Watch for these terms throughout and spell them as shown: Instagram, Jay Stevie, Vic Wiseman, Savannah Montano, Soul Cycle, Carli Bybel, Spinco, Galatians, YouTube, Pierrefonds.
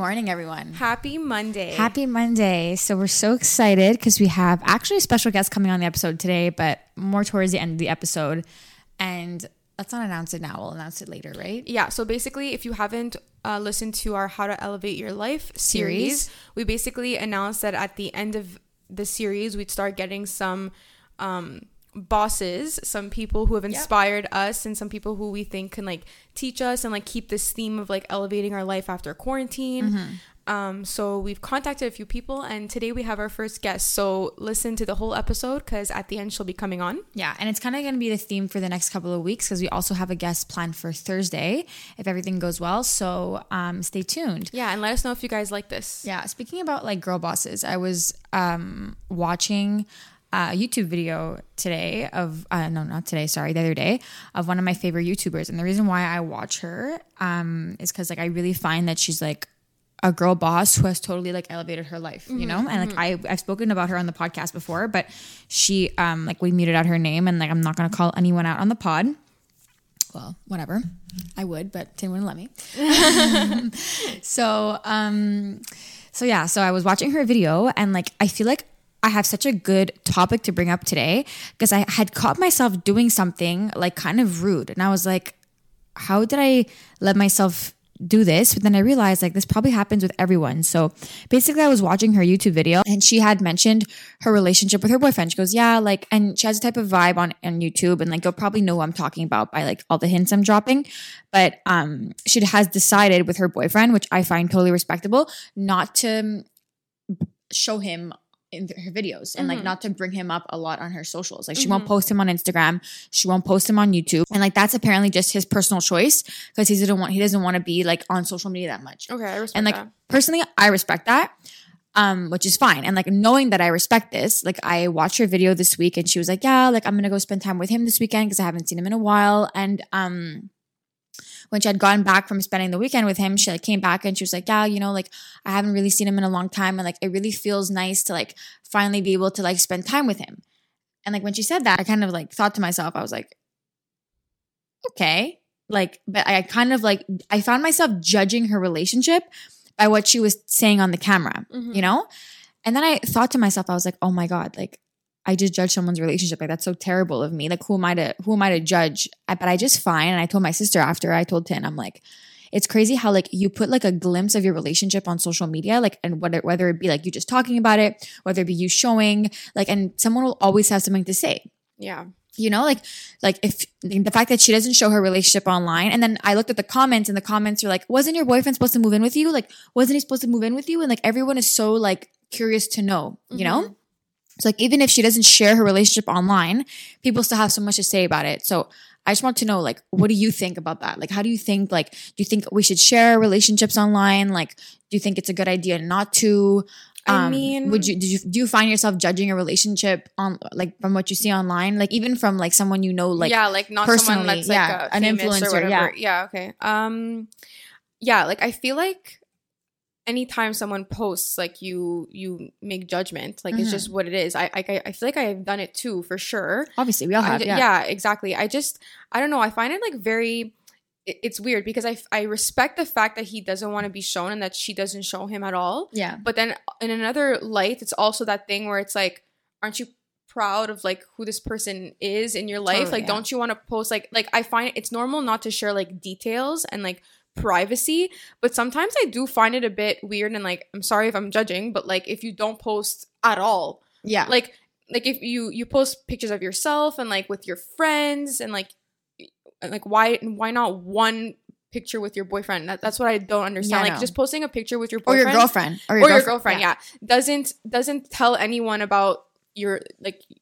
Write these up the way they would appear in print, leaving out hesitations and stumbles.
morning, everyone. Happy Monday. Happy Monday. So we're so excited because we have actually a special guest coming on the episode today, but more towards the end of the episode. And let's not announce it now. We'll announce it later, right? Yeah. So basically, if you haven't listened to our How to Elevate Your Life series, we basically announced that at the end of the series, we'd start getting some bosses, some people who have inspired us and some people who we think can like teach us and like keep this theme of like elevating our life after quarantine. Mm-hmm. So we've contacted a few people and today we have our first guest. So listen to the whole episode because at the end she'll be coming on. Yeah. And it's kind of going to be the theme for the next couple of weeks because we also have a guest planned for Thursday if everything goes well. So stay tuned. Yeah. And let us know if you guys like this. Yeah. Speaking about like girl bosses, I was watching a YouTube video today of, no, not today, sorry, the other day of one of my favorite YouTubers. And the reason why I watch her is because like I really find that she's like a girl boss who has totally like elevated her life, you know? And like I've spoken about her on the podcast before, but she, like we muted out her name and like I'm not going to call anyone out on the pod. Well, whatever. I would, but Tim wouldn't let me. So yeah, so I was watching her video and like I feel like I have such a good topic to bring up today because I had caught myself doing something like kind of rude. And I was like, how did I let myself do this? But then I realized like this probably happens with everyone. So basically I was watching her YouTube video and she had mentioned her relationship with her boyfriend. She goes, yeah, like, and she has a type of vibe on YouTube and like, you'll probably know who I'm talking about by like all the hints I'm dropping. But she has decided with her boyfriend, which I find totally respectable, not to show him in her videos and like not to bring him up a lot on her socials. Like she won't post him on Instagram. She won't post him on YouTube. And like, that's apparently just his personal choice because he doesn't want to be like on social media that much. Okay. I respect and like that. Personally, I respect that, which is fine. And like knowing that I respect this, like I watched her video this week and she was like, yeah, like I'm going to go spend time with him this weekend because I haven't seen him in a while. And, when she had gone back from spending the weekend with him, she like came back and she was like, yeah, you know, like I haven't really seen him in a long time. And like, it really feels nice to like finally be able to like spend time with him. And like, when she said that, I kind of like thought to myself, I was like, okay, like, but I kind of like, I found myself judging her relationship by what she was saying on the camera, you know? And then I thought to myself, I was like, oh my God, like I just judged someone's relationship. Like that's so terrible of me. Like who am I to judge? But I just find, and I told my sister after, I told Tin, I'm like, it's crazy how like you put like a glimpse of your relationship on social media, like, and whether it be like you just talking about it, whether it be you showing, like, and someone will always have something to say. Yeah. You know, like if the fact that she doesn't show her relationship online. And then I looked at the comments and the comments are like, wasn't your boyfriend supposed to move in with you? Like, wasn't he supposed to move in with you? And like, everyone is so like curious to know, you know? So like even if she doesn't share her relationship online, people still have so much to say about it. So I just want to know, like, what do you think about that? Like, how do you think, like, do you think we should share relationships online? Like, do you think it's a good idea not to? I mean, do you find yourself judging a relationship on like from what you see online? Like even from like someone you know, like yeah, like not someone that's like an influencer, yeah, okay, yeah, like I feel like anytime someone posts, like you make judgment, like it's just what it is. I feel like I've done it too, for sure. Obviously, we all have. Yeah, exactly. I don't know. I find it like very. It's weird because I respect the fact that he doesn't want to be shown and that she doesn't show him at all. Yeah. But then in another light, it's also that thing where it's like, aren't you proud of like who this person is in your life? Totally, like, don't you want to post like I find it's normal not to share like details and like privacy, but sometimes I do find it a bit weird and like I'm sorry if I'm judging, but like if you don't post at all, yeah, like if you post pictures of yourself and like with your friends and like why not one picture with your boyfriend? That's what I don't understand. Yeah, like no. Just posting a picture with your boyfriend or your girlfriend yeah, doesn't tell anyone about your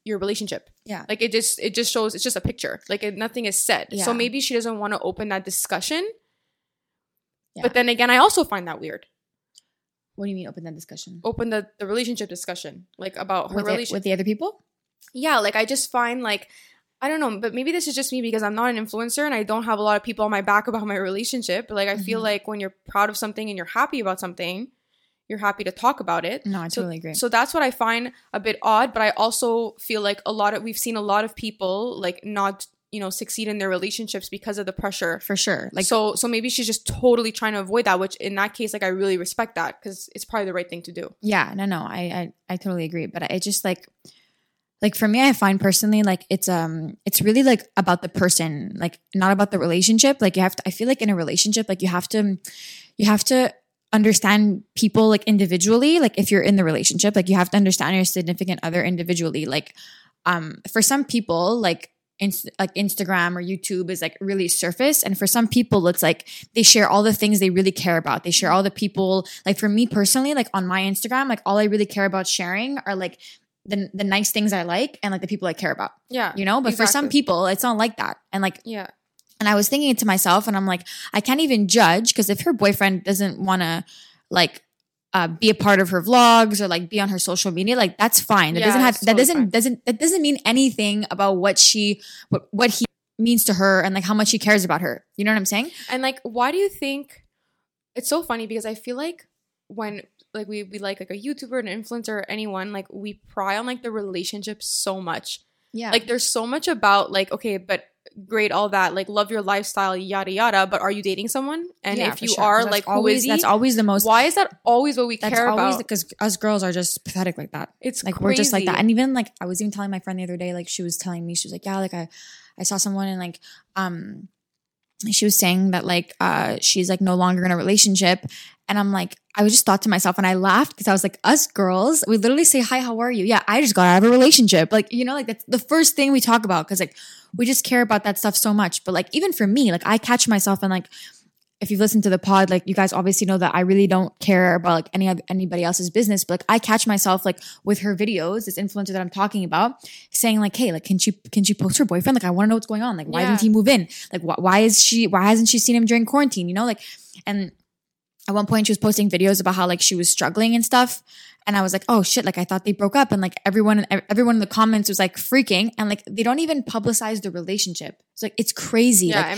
relationship. Yeah, like it just shows it's just a picture, like nothing is said. Yeah. So maybe she doesn't want to open that discussion. Yeah. But then again, I also find that weird. What do you mean open that discussion? Open the relationship discussion, like about her relationship. With the other people? Yeah, like I just find like, I don't know, but maybe this is just me because I'm not an influencer and I don't have a lot of people on my back about my relationship. But like I feel like when you're proud of something and you're happy about something, you're happy to talk about it. No, I totally agree. So that's what I find a bit odd. But I also feel like we've seen a lot of people like not you know, succeed in their relationships because of the pressure. For sure. Like, so maybe she's just totally trying to avoid that, which in that case, like, I really respect that because it's probably the right thing to do. Yeah, no, I totally agree. But I just like for me, I find personally, like, it's really like about the person, like not about the relationship. Like you have to, I feel like in a relationship, like you have to understand people like individually. Like if you're in the relationship, like you have to understand your significant other individually. Like, for some people, like Instagram or YouTube is like really surface, and for some people it's like they share all the things they really care about. They share all the people. Like for me personally, like on my Instagram, like all I really care about sharing are like the nice things I like and like the people I care about. Yeah, you know. But exactly. For some people, it's not like that. And like yeah. And I was thinking it to myself, and I'm like, I can't even judge, because if her boyfriend doesn't want to like be a part of her vlogs or like be on her social media, like that's fine. That yeah, doesn't have totally that doesn't mean anything about what he means to her and like how much he cares about her. You know what I'm saying? And like, why do you think it's so funny? Because I feel like when like we like a YouTuber, an influencer, or anyone, like we pry on like the relationship so much. Yeah. Like there's so much about like, okay, but great, all that, like love your lifestyle, yada yada, but are you dating someone? And yeah, if you sure. are, like always, that's always the most. Why is that always what we care about? Because us girls are just pathetic like that. It's like crazy. We're just like that. And even like I was even telling my friend the other day, like she was telling me, she was like, yeah, like I saw someone, and like she was saying that like she's like no longer in a relationship. And I'm like, I was just thought to myself, and I laughed because I was like, us girls, we literally say, hi, how are you? Yeah, I just got out of a relationship. Like, you know, like that's the first thing we talk about, because like we just care about that stuff so much. But like even for me, like I catch myself, and like if you've listened to the pod, like you guys obviously know that I really don't care about like anybody else's business. But like I catch myself like with her videos, this influencer that I'm talking about, saying like, hey, like can she post her boyfriend? Like I want to know what's going on. Like why didn't he move in? Like why hasn't she seen him during quarantine? You know, like and at one point she was posting videos about how like she was struggling and stuff. And I was like, oh shit, like I thought they broke up. And like everyone in the comments was like freaking, and like they don't even publicize the relationship. It's like, it's crazy. Yeah, like,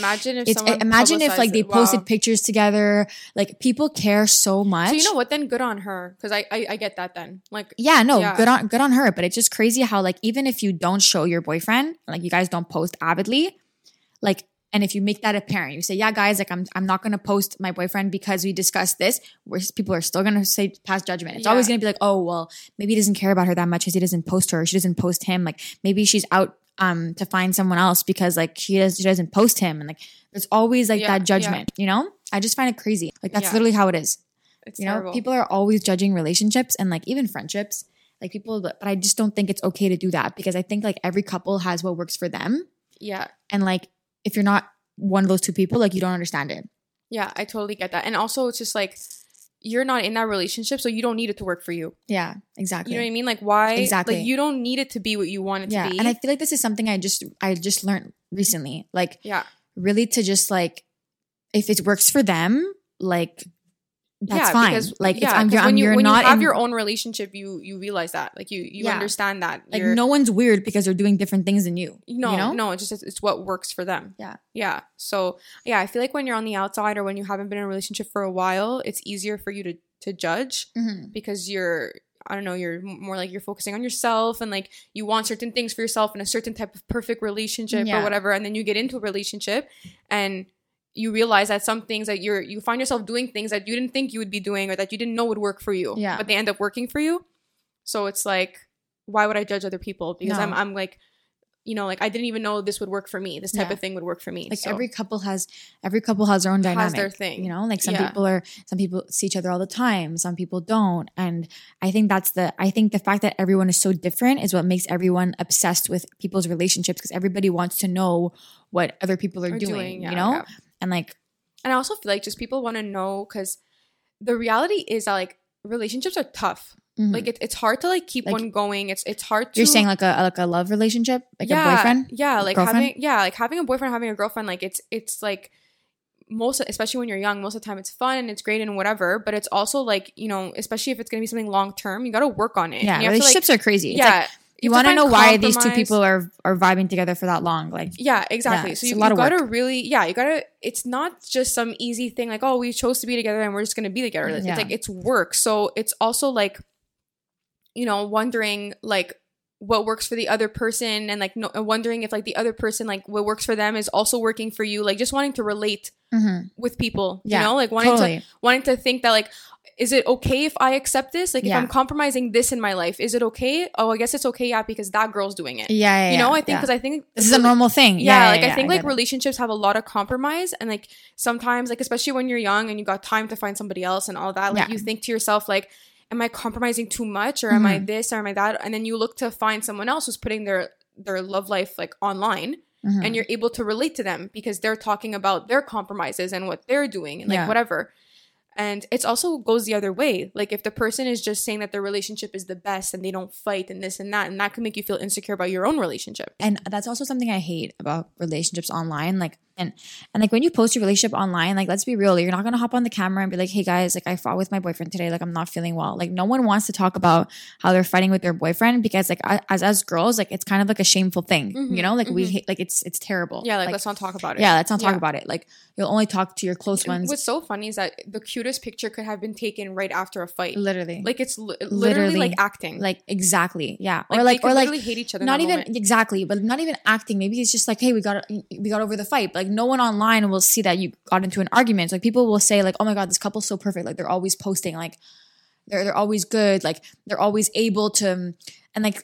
imagine if like they posted pictures together. Like people care so much. So you know what, then good on her. Cause I get that then. Like yeah, no, yeah. Good on her. But it's just crazy how like even if you don't show your boyfriend, like you guys don't post avidly, like and if you make that apparent, you say, yeah, guys, like I'm not going to post my boyfriend because we discussed this, where people are still going to say pass judgment. It's always going to be like, oh, well, maybe he doesn't care about her that much because he doesn't post her. Or she doesn't post him. Like maybe she's out to find someone else because like she doesn't post him. And like there's always like that judgment, you know? I just find it crazy. Like that's literally how it is. It's you terrible. Know, people are always judging relationships and like even friendships. Like people, but I just don't think it's okay to do that, because I think like every couple has what works for them. Yeah. And like if you're not one of those two people, like you don't understand it. Yeah, I totally get that. And also it's just like you're not in that relationship, so you don't need it to work for you. Yeah, exactly. You know what I mean? Like why? Exactly. Like you don't need it to be what you want it to be. And I feel like this is something I just learned recently. Like really to just like if it works for them, like that's fine. Because, like when you have your own relationship, you realize that. Like you understand that. Like no one's weird because they're doing different things than you. No, you know? No, it's just it's what works for them. Yeah. Yeah. So yeah, I feel like when you're on the outside or when you haven't been in a relationship for a while, it's easier for you to judge because you're more like you're focusing on yourself, and like you want certain things for yourself and a certain type of perfect relationship or whatever, and then you get into a relationship and you realize that some things that you find yourself doing things that you didn't think you would be doing or that you didn't know would work for you. Yeah. But they end up working for you. So it's like, why would I judge other people? Because I'm like, you know, like I didn't even know this would work for me. This type of thing would work for me. Like so. every couple has their own dynamic. Has their thing. You know, like some people see each other all the time. Some people don't. And I think the fact that everyone is so different is what makes everyone obsessed with people's relationships, because everybody wants to know what other people are doing, you know? Yeah. And like, and I also feel like just people want to know, because the reality is that like relationships are tough. Mm-hmm. Like it's hard to like keep like, one going. It's hard to. You're saying like a love relationship, like a boyfriend, like girlfriend? having a boyfriend, having a girlfriend. Like it's like most, especially when you're young, most of the time it's fun and it's great and whatever. But it's also like, you know, especially if it's gonna be something long term, you got to work on it. Yeah, relationships are crazy. Yeah. You want to know why these two people are vibing together for that long. Like yeah, exactly. Yeah, so you got to really you got to – it's not just some easy thing like, oh, we chose to be together and we're just going to be together. It's like it's work. So it's also like, you know, wondering like what works for the other person, and like wondering if like the other person, like what works for them is also working for you. Like just wanting to relate with people, you know, like wanting to think that like, is it okay if I accept this? Like, if I'm compromising this in my life, is it okay? Oh, I guess it's okay, because that girl's doing it. Yeah, you know, I think because I think this is a normal thing. I think like relationships have a lot of compromise, and like sometimes, like especially when you're young and you got time to find somebody else and all that, like you think to yourself like, am I compromising too much, or am I this, or am I that? And then you look to find someone else who's putting their love life like online. And you're able to relate to them because they're talking about their compromises and what they're doing and like whatever. And it also goes the other way. Like if the person is just saying that their relationship is the best and they don't fight and this and that can make you feel insecure about your own relationship. And that's also something I hate about relationships online. Like and like when you post your relationship online, like let's be real, you're not going to hop on the camera and be like, hey guys, like I fought with my boyfriend today. Like I'm not feeling well. Like no one wants to talk about how they're fighting with their boyfriend because like as girls, like it's kind of like a shameful thing, you know, like we hate, like it's terrible. Yeah. Like let's not talk about it. Yeah. Let's not talk about it. Like you'll only talk to your close ones. What's so funny is that the cutest picture could have been taken right after a fight. Literally. Like it's literally like acting. Like exactly. Yeah. Like, or they hate each other. Not even moment. Exactly, but not even acting. Maybe it's just like, hey, we got over the fight. But like no one online will see that you got into an argument. So, like people will say like, oh my God, this couple's so perfect. Like they're always posting, like they're always good. Like they're always able to, and like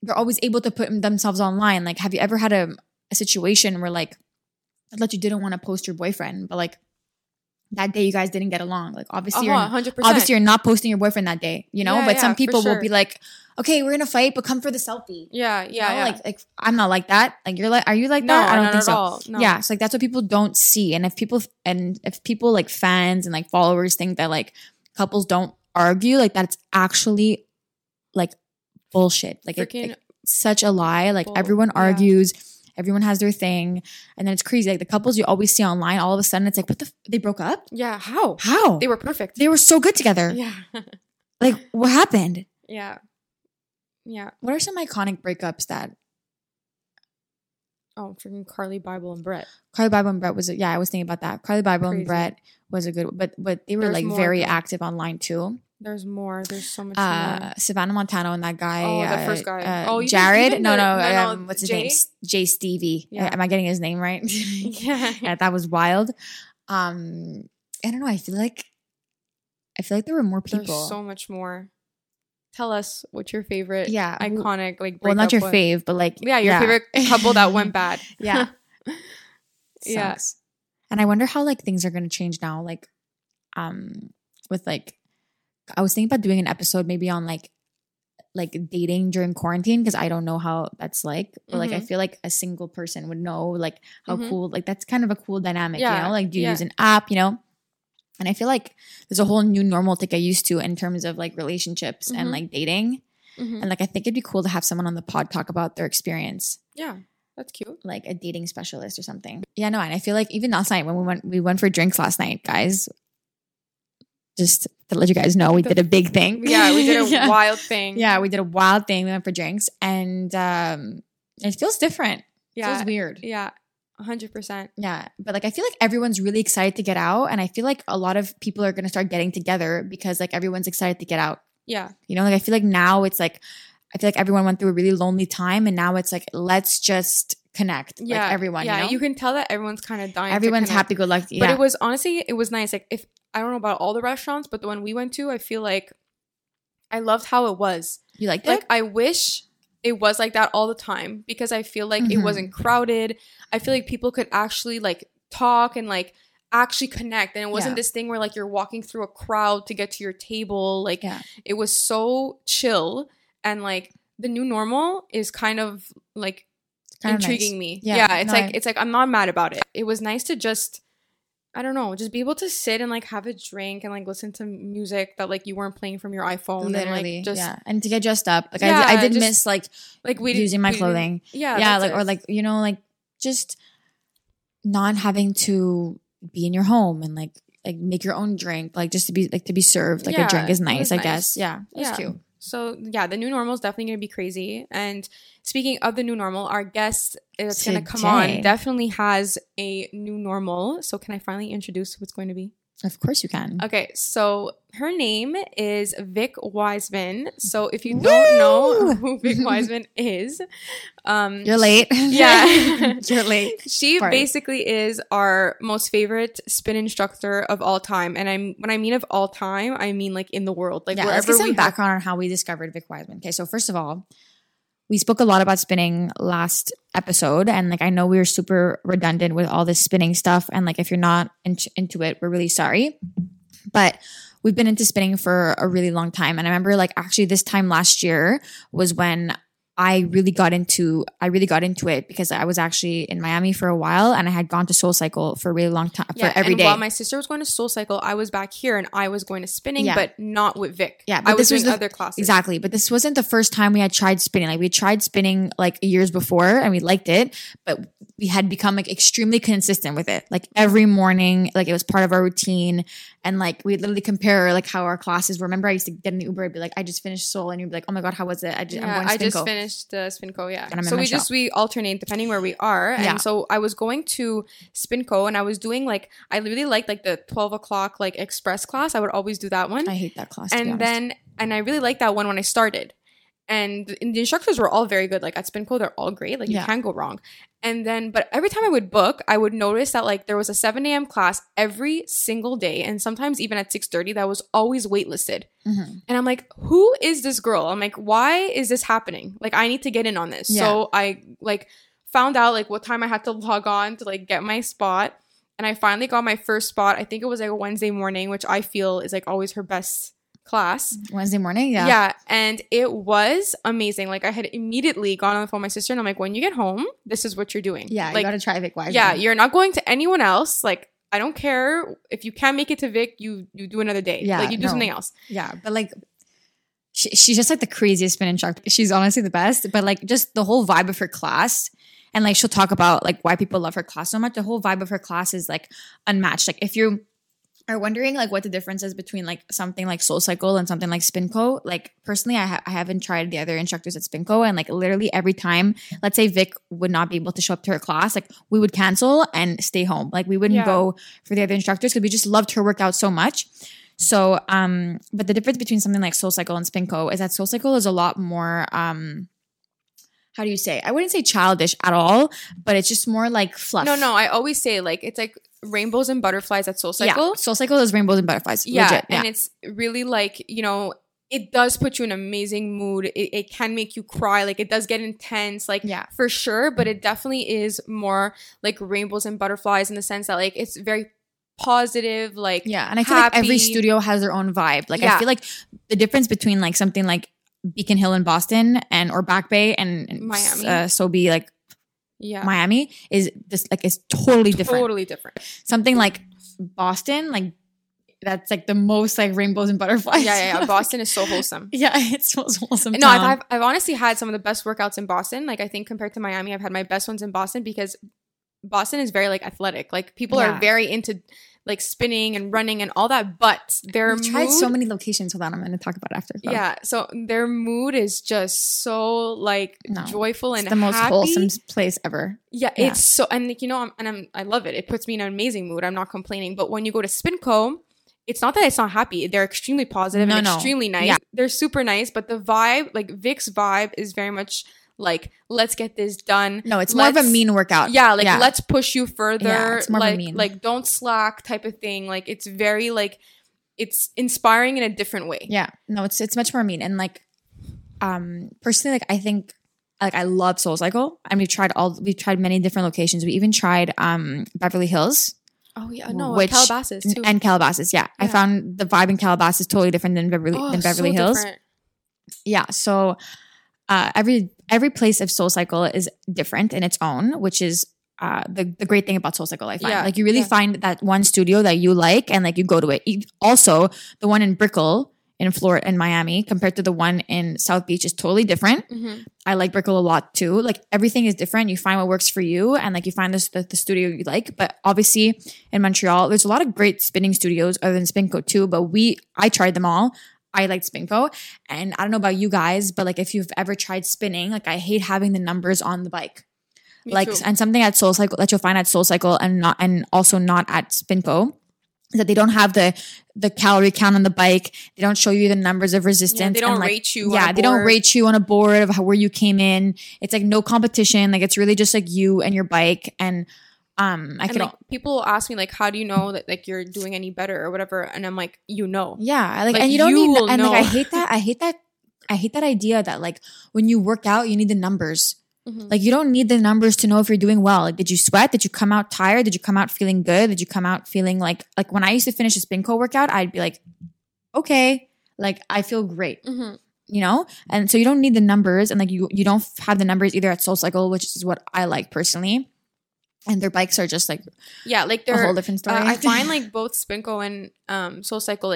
they're always able to put themselves online. Like, have you ever had a situation where like, I thought you didn't want to post your boyfriend, but like that day you guys didn't get along. Like obviously, you're not posting your boyfriend that day, you know, but some people will be like, okay, we're going to fight, but come for the selfie. Yeah. Like I'm not like that. Like you're like, are you like that? I don't think so. No. Yeah. So like, that's what people don't see. And if people like fans and like followers think that like couples don't argue, like that's actually like bullshit. Like it's such a lie. Like everyone argues. Yeah. Everyone has their thing. And then it's crazy. Like the couples you always see online, all of a sudden it's like, what the? They broke up? Yeah. How? They were perfect. They were so good together. Yeah. Like what happened? Yeah. Yeah. What are some iconic breakups that? Oh, freaking Carli Bybel and Brett. Carli Bybel and Brett was I was thinking about that. Carli Bybel and Brett was a good one, but they were very active online too. There's more. There's so much more. Savannah Montano and that guy. Oh, the first guy. Jared? What's his name? Jay Stevie. Yeah. Am I getting his name right? Yeah, that was wild. I don't know. I feel like there were more people. There's so much more. Tell us what's your favorite iconic like breakup. Well, not your fave, but like your favorite couple that went bad. Yeah. Yeah. And I wonder how like things are going to change now, like with like I was thinking about doing an episode maybe on like dating during quarantine because I don't know how that's like, but like I feel like a single person would know like how cool, like that's kind of a cool dynamic, you know? Like do you use an app, you know? And I feel like there's a whole new normal to get used to in terms of like relationships and like dating. And like I think it'd be cool to have someone on the pod talk about their experience. Yeah, that's cute. Like a dating specialist or something. Yeah, no, and I feel like even last night when we went for drinks last night, guys, just to let you guys know, we did a big thing. Yeah, we did a wild thing. Yeah, we did a wild thing. We went for drinks and it feels different. Yeah. It feels weird. Yeah. 100%. Yeah. But like, I feel like everyone's really excited to get out. And I feel like a lot of people are going to start getting together because like everyone's excited to get out. Yeah. You know, like I feel like now it's like, I feel like everyone went through a really lonely time and now it's like, let's just connect. Yeah. Like everyone. Yeah. You know? You can tell that everyone's kind of dying. Everyone's happy go lucky. Yeah. But it was nice. Like if, I don't know about all the restaurants, but the one we went to, I feel like I loved how it was. You liked it? Like I wish it was like that all the time because I feel like it wasn't crowded. I feel like people could actually like talk and like actually connect. And it wasn't this thing where like you're walking through a crowd to get to your table. Like it was so chill. And like the new normal is kind of like intriguing me. Yeah it's like I'm not mad about it. It was nice to just, I don't know, just be able to sit and like have a drink and like listen to music that like you weren't playing from your iPhone. Literally, and, like, just, and to get dressed up. Like I did just, miss like using my clothing. Yeah, like it. Or like, you know, like just not having to be in your home and like make your own drink. Like just to be served. Like a drink is nice, I guess. Yeah, it's cute. So yeah, the new normal is definitely going to be crazy. And speaking of the new normal, our guest that's going to come on definitely has a new normal. So can I finally introduce who it's going to be? Of course you can. Okay, so her name is Vic Wiseman. So if you don't know who Vic Wiseman is... you're late. Yeah. You're late. She basically is our most favorite spin instructor of all time. And when I mean of all time, I mean like in the world. Like wherever let's get some background on how we discovered Vic Wiseman. Okay, so first of all, we spoke a lot about spinning last episode, and like I know we were super redundant with all this spinning stuff, and like if you're not into it, we're really sorry. But we've been into spinning for a really long time, and I remember like actually this time last year was when I really got into it because I was actually in Miami for a while, and I had gone to Soul Cycle for a really long time for every day. While my sister was going to Soul Cycle, I was back here and I was going to spinning, but not with Vic. Yeah, but I was doing other classes. Exactly, but this wasn't the first time we had tried spinning. Like we tried spinning like years before, and we liked it, but we had become like extremely consistent with it. Like every morning, like it was part of our routine, and like we literally compare like how our classes were. Remember, I used to get in the Uber, I'd be like, I just finished Soul, and you'd be like, oh my god, how was it? I just finished Spinco, yeah. So we alternate depending where we are, and so I was going to Spinco, and I was doing like I really liked like the 12 o'clock like express class. I would always do that one. I hate that class. And I really liked that one when I started, and the instructors were all very good. Like at Spinco, they're all great. Like you can't go wrong. And then, but every time I would book, I would notice that like there was a 7 a.m. class every single day, and sometimes even at 6:30, that was always waitlisted. Mm-hmm. And I'm like, who is this girl? I'm like, why is this happening? Like, I need to get in on this. Yeah. So I like found out like what time I had to log on to like get my spot, and I finally got my first spot. I think it was like a Wednesday morning, which I feel is like always her best class. Wednesday morning, yeah, and it was amazing. Like I had immediately gone on the phone with my sister, and I'm like, when you get home, this is what you're doing. Yeah, like, you gotta try Vic Wiseman. Yeah, you're not going to anyone else. Like I don't care if you can't make it to Vic, you do another day. Yeah, like you do something else. Yeah, but like she's just like the craziest spin instructor. She's honestly the best. But like just the whole vibe of her class. And like she'll talk about like why people love her class so much. The whole vibe of her class is like unmatched. Like if you are wondering like what the difference is between like something like Soul Cycle and something like Spinco. Like personally, I haven't tried the other instructors at Spinco, and like literally every time, let's say Vic would not be able to show up to her class, like we would cancel and stay home. Like we wouldn't go for the other instructors because we just loved her workout so much. So, but the difference between something like Soul Cycle and Spinco is that Soul Cycle is a lot more, how do you say? I wouldn't say childish at all, but it's just more like fluff. No, I always say like it's like rainbows and butterflies at Soul Cycle. Yeah, Soul Cycle is rainbows and butterflies. Yeah, legit. Yeah. And it's really like, you know, it does put you in an amazing mood. It can make you cry. Like it does get intense, like for sure, but it definitely is more like rainbows and butterflies in the sense that like it's very positive, like and I feel happy. Like every studio has their own vibe. Like I feel like the difference between like something like Beacon Hill in Boston or Back Bay and Miami, Sobey, like Miami is just like it's totally different. Something like Boston, like that's like the most like rainbows and butterflies. Yeah. Boston is so wholesome. Yeah, it's so wholesome. No, I've honestly had some of the best workouts in Boston. Like I think compared to Miami, I've had my best ones in Boston because Boston is very like athletic. Like people are very into like spinning and running and all that, but we've tried so many locations. Hold on, I'm going to talk about it after. Though. Yeah, so their mood is just so like joyful and the most happy. Wholesome place ever. Yeah, it's so, and like, you know, I love it. It puts me in an amazing mood. I'm not complaining. But when you go to Spinco, it's not that it's not happy. They're extremely positive and extremely nice. Yeah. They're super nice, but the vibe, like Vic's vibe, is very much like let's get this done. No, it's more of a mean workout. Yeah, like let's push you further. Yeah, it's more like, of a mean. Like don't slack type of thing. Like it's very like it's inspiring in a different way. Yeah, no, it's much more mean. And like personally, like I think like I love Soul Cycle, and we've tried many different locations. We even tried Beverly Hills. Oh yeah, no, Calabasas too. And Calabasas. Yeah, I found the vibe in Calabasas totally different than Beverly Hills. Different. Yeah, so every place of Soul Cycle is different in its own, which is the great thing about Soul Cycle, I find. Yeah, like you really find that one studio that you like, and like you go to it. Also, the one in Brickell in Florida and Miami compared to the one in South Beach is totally different. Mm-hmm. I like Brickell a lot too. Like everything is different. You find what works for you, and like you find the studio you like. But obviously in Montreal, there's a lot of great spinning studios other than Spinco too. But I tried them all. I liked Spinco, and I don't know about you guys, but like if you've ever tried spinning, like I hate having the numbers on the bike. Me too. And something at Soul Cycle that you'll find at Soul Cycle and also not at Spinco is that they don't have the calorie count on the bike. They don't show you the numbers of resistance. Yeah, they don't rate you. Yeah, they don't rate you on a board of where you came in. It's like no competition. Like it's really just like you and your bike. And people ask me like, how do you know that like you're doing any better or whatever? And I'm like, yeah, like and you don't need. And know. Like I hate that idea that like when you work out you need the numbers. Mm-hmm. Like you don't need the numbers to know if you're doing well. Like, did you sweat? Did you come out tired? Did you come out feeling good? Did you come out feeling like when I used to finish a Spinco workout, I'd be like, okay, like I feel great, mm-hmm. you know? And so you don't need the numbers, and like you don't have the numbers either at Soul Cycle, which is what I like personally. And their bikes are just like, yeah, like they're a whole different story. I find like both Spinco and Soul Cycle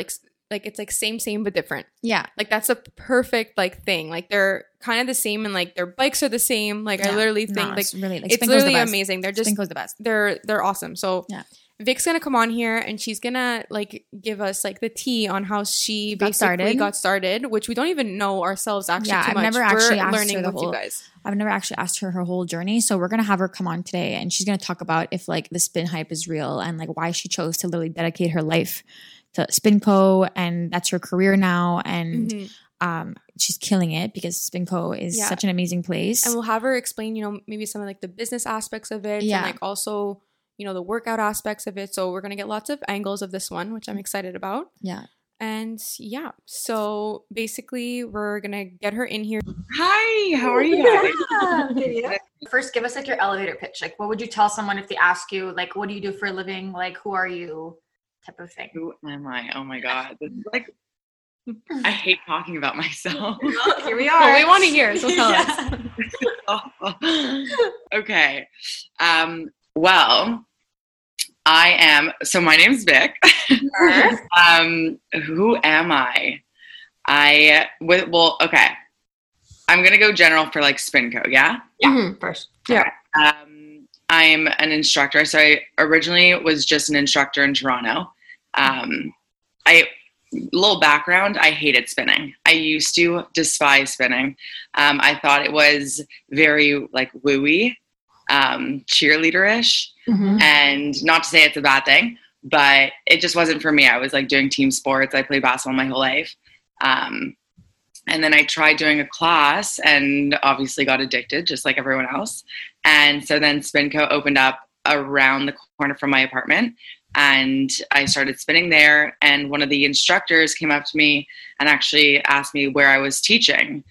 like it's like same but different. Yeah. Like that's a perfect like thing. Like they're kind of the same and like their bikes are the same. Like yeah. I literally think it's literally amazing. They're just Spinco's the best. They're awesome. So yeah. Vic's gonna come on here and she's gonna like give us like the tea on how she got started, which we don't even know ourselves actually too much. I've never actually asked her whole journey. So we're gonna have her come on today and she's gonna talk about if like the spin hype is real and like why she chose to literally dedicate her life to Spinco, and that's her career now, and mm-hmm. She's killing it because Spinco is such an amazing place. And we'll have her explain, you know, maybe some of like the business aspects of it, and like also, you know, the workout aspects of it. So we're gonna get lots of angles of this one, which I'm excited about. Yeah. And yeah, so basically we're gonna get her in here. Hi, how are you guys? First, give us like your elevator pitch. Like, what would you tell someone if they ask you, like, what do you do for a living? Like, who are you? Type of thing. Who am I? Oh my God. This is like, I hate talking about myself. Well, here we are. Well, we want to hear, so tell us. Okay. Well, I am, so my name's Vic. Who am I? Okay. I'm going to go general for like Spinco. Yeah? Yeah. Mm-hmm. First. Yeah. Okay. I'm an instructor. So I originally was just an instructor in Toronto. Little background, I hated spinning. I used to despise spinning. I thought it was very like wooey, cheerleader-ish. Mm-hmm. And not to say it's a bad thing, but it just wasn't for me. I was like doing team sports. I played basketball my whole life. And then I tried doing a class and obviously got addicted just like everyone else. And so then Spinco opened up around the corner from my apartment and I started spinning there. And one of the instructors came up to me and actually asked me where I was teaching,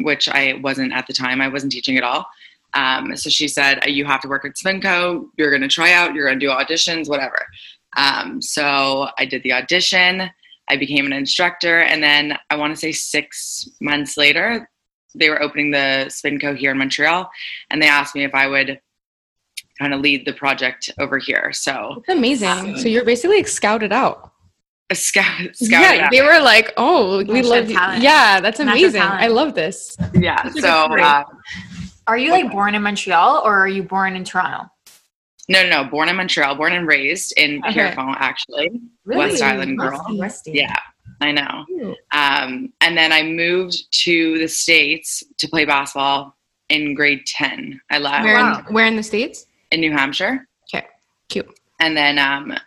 which I wasn't at the time. I wasn't teaching at all. So she said, you have to work at Spinco. You're going to try out. You're going to do auditions, whatever. So I did the audition. I became an instructor, and then I want to say 6 months later, they were opening the Spinco here in Montreal, and they asked me if I would kind of lead the project over here. So that's amazing. So you're basically like scouted out. Scouted out. They were like, "Oh, we love you." Yeah, that's amazing. I love this. Yeah. So, are you like born in Montreal or are you born in Toronto? No. Born in Montreal, born and raised in Pierrefonds, actually. Really? West Island girl. Westy. Yeah, I know. And then I moved to the States to play basketball in grade 10. I left. Where in the States? In New Hampshire. Okay, cute. And then I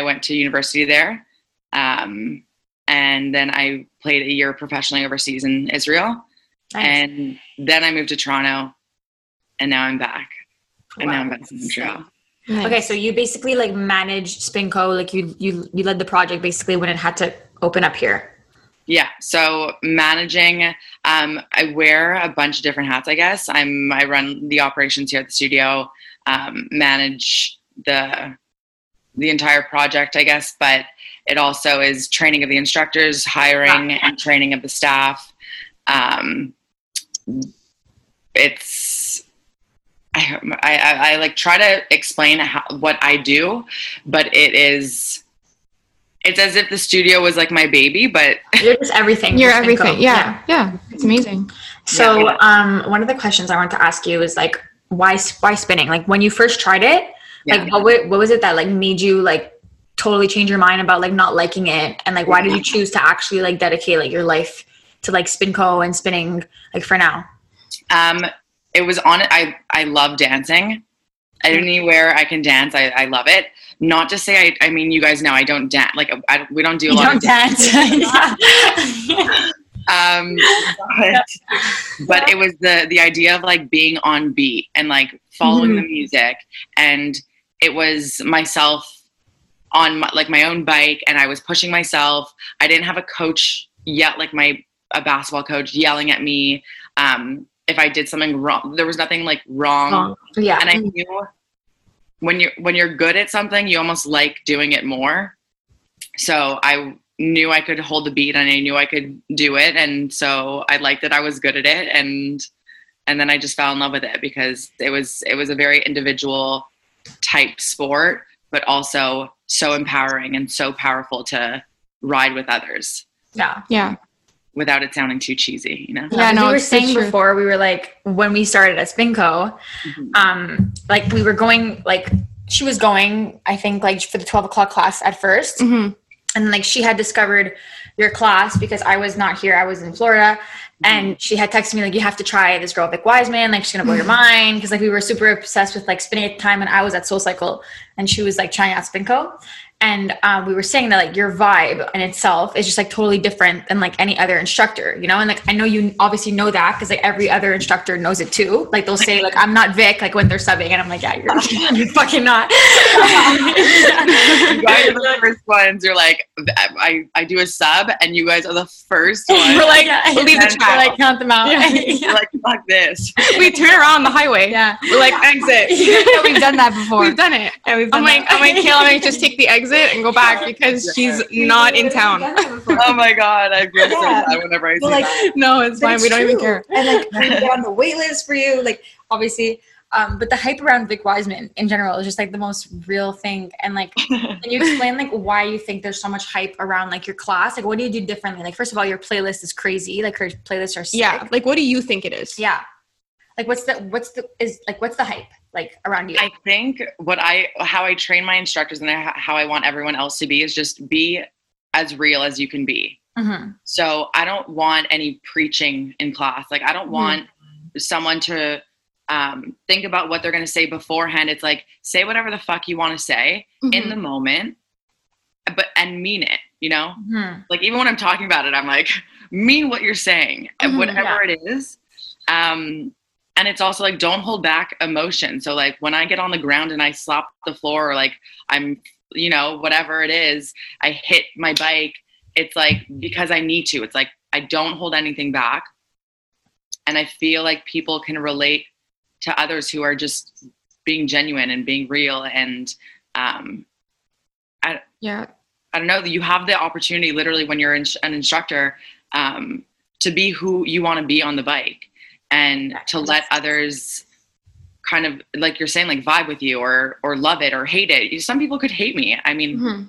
went to university there. And then I played a year professionally overseas in Israel. Nice. And then I moved to Toronto, and now I'm back. And now I'm back in Montreal. Nice. Okay, so you basically like managed Spinco, like you led the project basically when it had to open up here. Yeah, so managing, I wear a bunch of different hats, I guess. I run the operations here at the studio, manage the entire project, I guess, but it also is training of the instructors, hiring and training of the staff. I like try to explain what I do, but it's as if the studio was like my baby, but you're just everything. You're everything. Yeah. Yeah. It's amazing. So, one of the questions I want to ask you is like, why spinning? Like when you first tried it, like what was it that like made you like totally change your mind about like not liking it? And like, why did you choose to actually like dedicate like your life to like Spinco and spinning like for now? It was on. I love dancing. Anywhere I can dance, I love it. not to say, I mean, you guys know I don't dance. Like, we don't do a lot of dance. But it was the idea of like being on beat and like following the music. And it was myself on my own bike, and I was pushing myself. I didn't have a coach yet, like a basketball coach yelling at me. If I did something wrong, there was nothing like wrong. Yeah. And I knew when you're good at something, you almost like doing it more. So I knew I could hold the beat, and I knew I could do it. And so I liked that I was good at it. And then I just fell in love with it, because it was a very individual type sport, but also so empowering and so powerful to ride with others. Yeah. Yeah. Without it sounding too cheesy, you know? Yeah, no, we were saying before, we were like, when we started at Spinco, like we were going, like she was going, I think like for the 12 o'clock class at first. And like she had discovered your class because I was not here. I was in Florida, and she had texted me like, you have to try this girl, Vic Wiseman. Like she's going to blow your mind. Cause like we were super obsessed with like spinning at the time, and I was at Soul Cycle, and she was like trying out Spinco. And we were saying that like your vibe in itself is just like totally different than like any other instructor, you know? And like, I know you obviously know that, because like every other instructor knows it too. Like they'll say like, I'm not Vic, like when they're subbing, and I'm like, yeah, you're fucking not. You guys are the first ones. You're like, I do a sub, and you guys are the first ones. We're like, leave the child. We're like, count them out. Yeah. We're like, fuck this. We turn around the highway. Yeah. We're like, exit. Yeah, we've done that before. We've done it. Yeah, we've done I'm like, Kayla, I'm like, just take the exit and go back, because she's not in town. Oh my god, I feel so bad whenever I see that. No, it's fine, we don't even care. And like we're on the wait list for you, like obviously. But the hype around Vic Wiseman in general is just like the most real thing. And like, can you explain like why you think there's so much hype around like your class? Like what do you do differently? Like first of all, your playlist is crazy. Like her playlists are sick. Yeah, like what do you think it is? Yeah. Like what's the hype like around you? I think how I train my instructors and how I want everyone else to be is just be as real as you can be. So I don't want any preaching in class. Like I don't want someone to think about what they're going to say beforehand. It's like, say whatever the fuck you want to say in the moment, and mean it, you know? Like even when I'm talking about it, I'm like, mean what you're saying and whatever it is. And it's also like, don't hold back emotion. So like when I get on the ground and I slap the floor, or like I'm, you know, whatever it is, I hit my bike. It's like, because I need to, it's like, I don't hold anything back. And I feel like people can relate to others who are just being genuine and being real. And, I don't know, you have the opportunity literally when you're an instructor, to be who you want to be on the bike. And to let others kind of, like you're saying, like vibe with you or love it or hate it. Some people could hate me. I mean,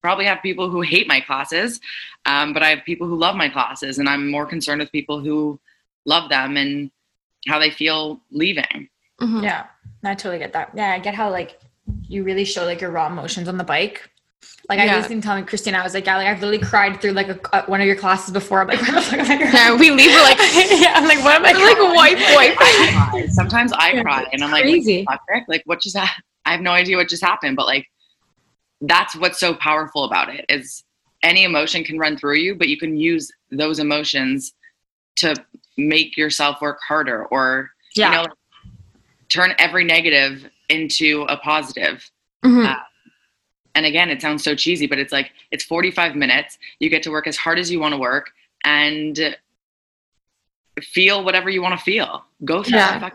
probably have people who hate my classes, but I have people who love my classes, and I'm more concerned with people who love them and how they feel leaving. Yeah, I totally get that. Yeah, I get how like you really show like your raw emotions on the bike. Like I was telling Christina, I was like, yeah, like I've literally cried through like one of your classes before. I'm like, what the fuck am I crying? Yeah, we leave, we're like, yeah, I'm like, what am I crying? Like, wipe. Sometimes I cry, and I'm like, crazy. Like, what just happened? I have no idea what just happened, but like, that's what's so powerful about it is any emotion can run through you, but you can use those emotions to make yourself work harder, or you know, turn every negative into a positive. And again, it sounds so cheesy, but it's like, it's 45 minutes. You get to work as hard as you want to work and feel whatever you want to feel. Go through it.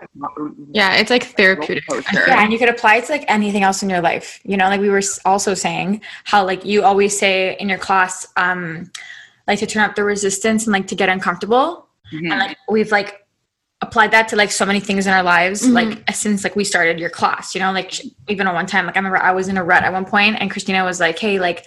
Yeah. It's like therapeutic. Yeah. And you could apply it to like anything else in your life. You know, like we were also saying how like you always say in your class, like to turn up the resistance and like to get uncomfortable. And like we've like applied that to like so many things in our lives, like since like we started your class, you know, like even on one time, like I remember I was in a rut at one point and Christina was like, hey, like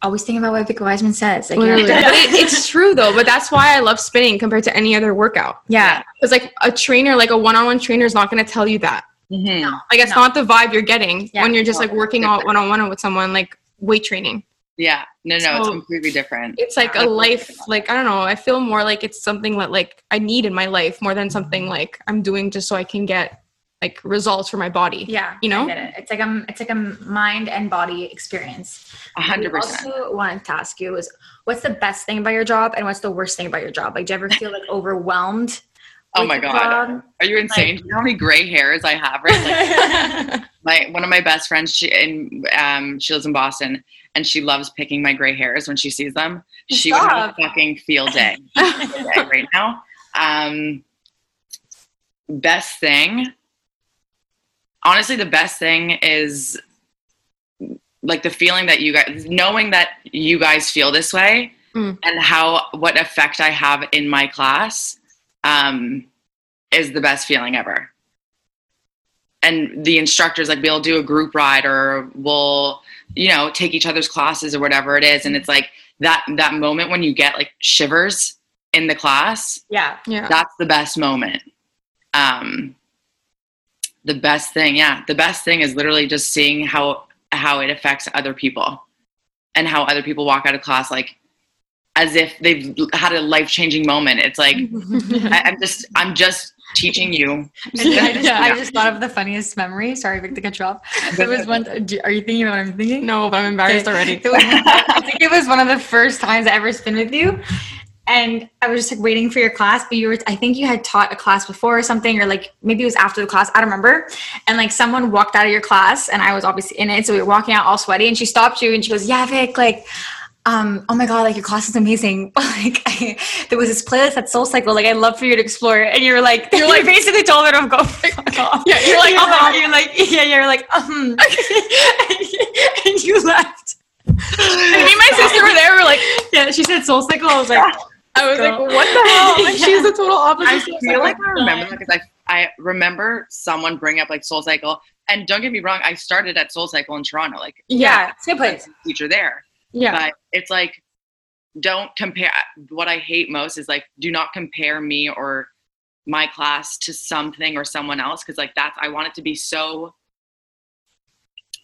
always think about what Vic Wiseman says. Like, literally. But it's true though. But that's why I love spinning compared to any other workout. Yeah. Cause like a trainer, like a one-on-one trainer is not going to tell you that. No, like it's not the vibe you're getting when you're just like working out one-on-one with someone, like weight training. Yeah. No, so it's completely different. It's like a life, like, I don't know. I feel more like it's something that like I need in my life more than something like I'm doing just so I can get like results for my body. Yeah. You know, I get it. It's like a mind and body experience. 100%. Also wanted to ask you is what's the best thing about your job and what's the worst thing about your job? Like, do you ever feel like overwhelmed? Oh my God. Are you insane? Like, do you know how many gray hairs I have? Right? Like, one of my best friends, she lives in Boston and she loves picking my gray hairs when she sees them. She would have a fucking field day right now. Best thing. Honestly, the best thing is like the feeling that you guys, knowing that you guys feel this way and what effect I have in my class is the best feeling ever. And the instructors, like we'll do a group ride or we'll, you know, take each other's classes or whatever it is. And it's like that moment when you get like shivers in the class. Yeah. That's the best moment. The best thing. Yeah. The best thing is literally just seeing how it affects other people and how other people walk out of class, like as if they've had a life-changing moment. It's like, I'm just teaching you. I just thought of the funniest memory. Sorry, Vic, to cut you off. It was one. Are you thinking about what I'm thinking? No, but I'm embarrassed already. I think it was one of the first times I ever spin with you. And I was just like waiting for your class, but I think you had taught a class before or something, or like maybe it was after the class, I don't remember. And like someone walked out of your class and I was obviously in it. So we were walking out all sweaty and she stopped you and she goes, yeah, Vic, like, oh my God, like your class is amazing. Like there was this playlist at Soul Cycle. Like I'd love for you to explore it. And you're like basically told her to go. Yeah. And you left. And me and my sister were there. We're like, yeah, she said Soul Cycle. I was like, what the hell? Like she's the total opposite. I remember someone bring up like Soul Cycle. And don't get me wrong, I started at Soul Cycle in Toronto. Like yeah, it's a good place. Teacher there. Yeah. But it's like, don't compare. What I hate most is like, do not compare me or my class to something or someone else. Cause like I want it to be so,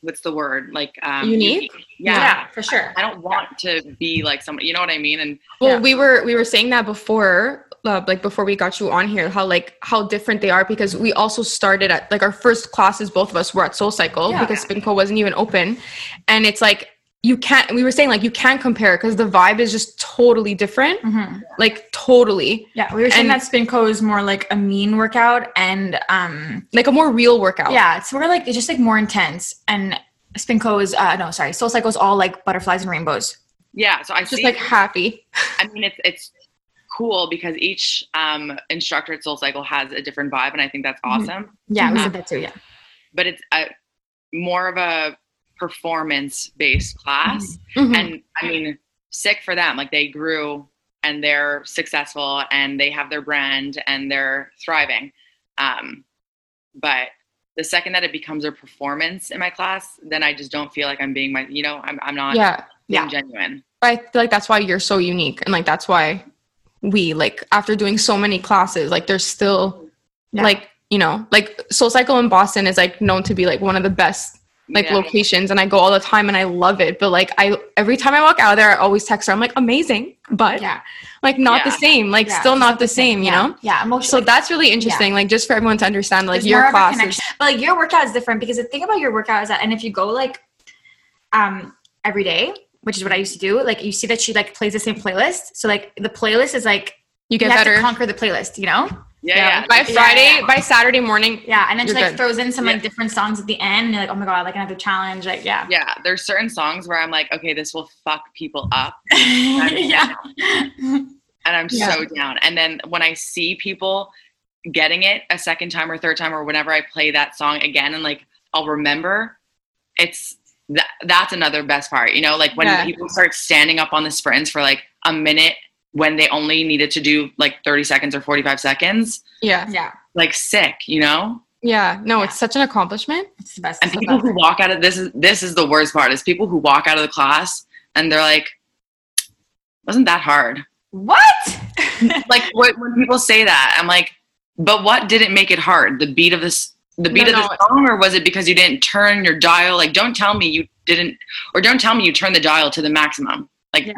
what's the word? Like, unique. Yeah, for sure. I don't want to be like somebody, you know what I mean? And we were saying that before, like before we got you on here, how different they are, because we also started at like our first classes, both of us were at Soul Cycle because Spinco wasn't even open. And it's like, you can't compare because the vibe is just totally different. Mm-hmm. Like totally. Yeah. We were saying that Spinco is more like a mean workout and, like a more real workout. Yeah. It's more like, it's just like more intense, and Spinco is, Soul Cycle is all like butterflies and rainbows. Yeah. So I just like happy. I mean, it's cool because each, instructor at Soul Cycle has a different vibe. And I think that's awesome. Mm-hmm. Yeah. We said that too. Yeah. But it's more of a performance-based class, mm-hmm. and I mean, sick for them. Like they grew, and they're successful, and they have their brand, and they're thriving. But the second that it becomes a performance in my class, then I just don't feel like I'm being I'm not being genuine. But I feel like that's why you're so unique, and like that's why we like after doing so many classes, like there's still like you know, like Soul Cycle in Boston is like known to be like one of the best. Like locations, and I go all the time and I love it, but like every time I walk out of there I always text her, I'm like amazing, but like not the same, like still not the same, you know? Yeah, emotionally. So that's really interesting, like just for everyone to understand, like there's your class is, but like your workout is different, because the thing about your workout is that, and if you go like every day, which is what I used to do, like you see that she like plays the same playlist, so like the playlist is like you better have to conquer the playlist, you know? Yeah. By Friday, by Saturday morning. Yeah. And then she like throws in some like different songs at the end and you're like, oh my God, like another challenge. Like, Yeah. There's certain songs where I'm like, okay, this will fuck people up. And I'm so down. And then when I see people getting it a second time or third time, or whenever I play that song again, and like, I'll remember that's another best part, you know, like when people start standing up on the sprints for like a minute, when they only needed to do like 30 seconds or 45 seconds. Yeah. Like sick, you know? Yeah. No, it's such an accomplishment. It's the best. And people who walk out of this is the worst part, is people who walk out of the class and they're like, wasn't that hard? What? Like when people say that, I'm like, but what didn't make it hard? The beat of this, the song, or was it because you didn't turn your dial? Like, don't tell me you turn the dial to the maximum. Like,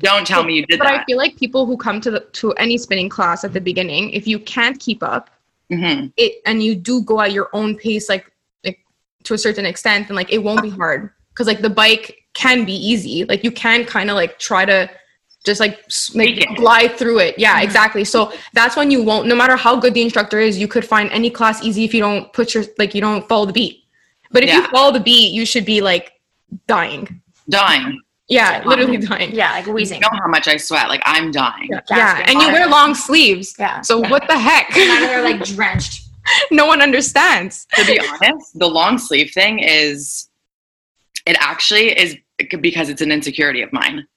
don't tell me you did that. But I feel like people who come to any spinning class at the beginning, if you can't keep up, mm-hmm. it, and you do go at your own pace, like to a certain extent, and like it won't be hard, because like the bike can be easy. Like you can kind of like try to just like glide through it. Yeah, mm-hmm. exactly. So that's when you won't, no matter how good the instructor is, you could find any class easy if you don't put your, like you don't follow the beat. But if you follow the beat, you should be like dying. Yeah, literally dying. Yeah, like wheezing. You know how much I sweat. Like I'm dying. Yeah. And you wear long sleeves. Yeah. So what the heck? Now they're like drenched. No one understands. To be honest, the long sleeve thing is, it actually is because it's an insecurity of mine.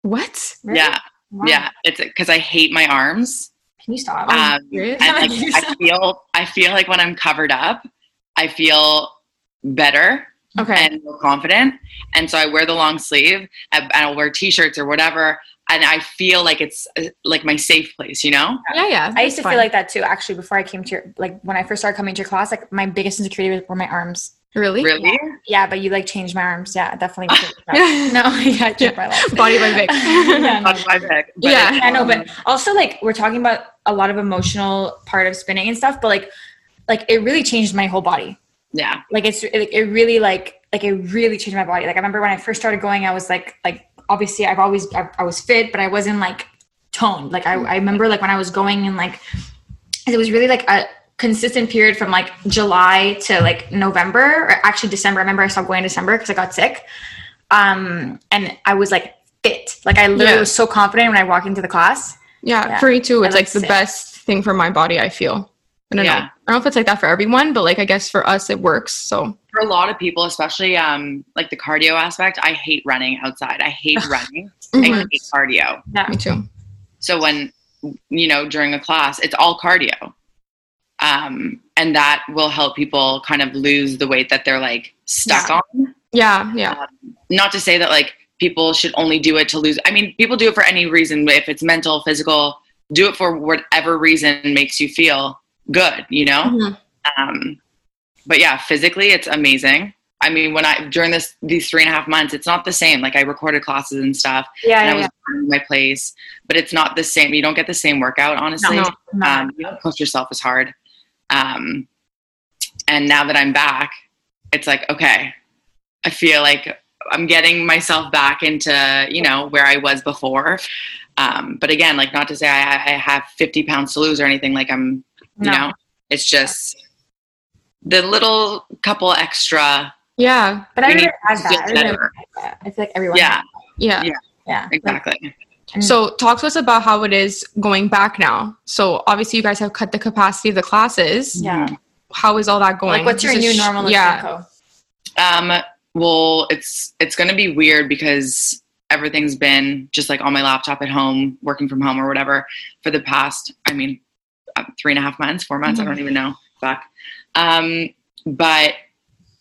What? Really? Yeah. Wow. Yeah. It's because I hate my arms. Can you stop? And like, I feel like when I'm covered up, I feel better. Okay. And more confident. And so I wear the long sleeve, and I'll wear t-shirts or whatever. And I feel like it's like my safe place, you know? Yeah. I used to feel like that too, actually, before I came to your, like when I first started coming to your class, like my biggest insecurity were my arms. Really? Yeah, but you like changed my arms. Yeah, definitely. Body by Vic. Yeah, I know, but also like we're talking about a lot of emotional part of spinning and stuff, but like it really changed my whole body. Yeah. Like it really changed my body. Like I remember when I first started going, I was like obviously I was fit, but I wasn't like toned. Like I remember like when I was going and like, it was really like a consistent period from like July to like November, or actually December. I remember I stopped going in December because I got sick. And I was like fit. Like I literally was so confident when I walked into the class. Yeah. For me too. It's like the best thing for my body, I feel. I don't know. I don't know if it's like that for everyone, but like, I guess for us, it works. So for a lot of people, especially like the cardio aspect, I hate running outside. I hate running. Mm-hmm. I hate cardio. Yeah, me too. So when, you know, during a class, it's all cardio. And that will help people kind of lose the weight that they're like stuck on. Yeah. Yeah. Not to say that like people should only do it to lose. I mean, people do it for any reason. If it's mental, physical, do it for whatever reason makes you feel good, you know? Mm-hmm. But yeah, physically it's amazing. I mean, when during these 3.5 months, it's not the same. Like I recorded classes and stuff and I was in my place, but it's not the same. You don't get the same workout, honestly. No. You don't push yourself as hard. And now that I'm back, it's like, okay, I feel like I'm getting myself back into, you know, where I was before. But again, like not to say I have 50 pounds to lose or anything. Like I'm, you know, it's just the little couple extra. Yeah. But I never had that. I feel like everyone. Yeah. Exactly. So talk to us about how it is going back now. So obviously you guys have cut the capacity of the classes. Yeah. How is all that going? Like what's your new normal? Yeah. Well, it's going to be weird because everything's been just like on my laptop at home, working from home or whatever for the past, 3.5 months, 4 months. Mm-hmm. I don't even know. But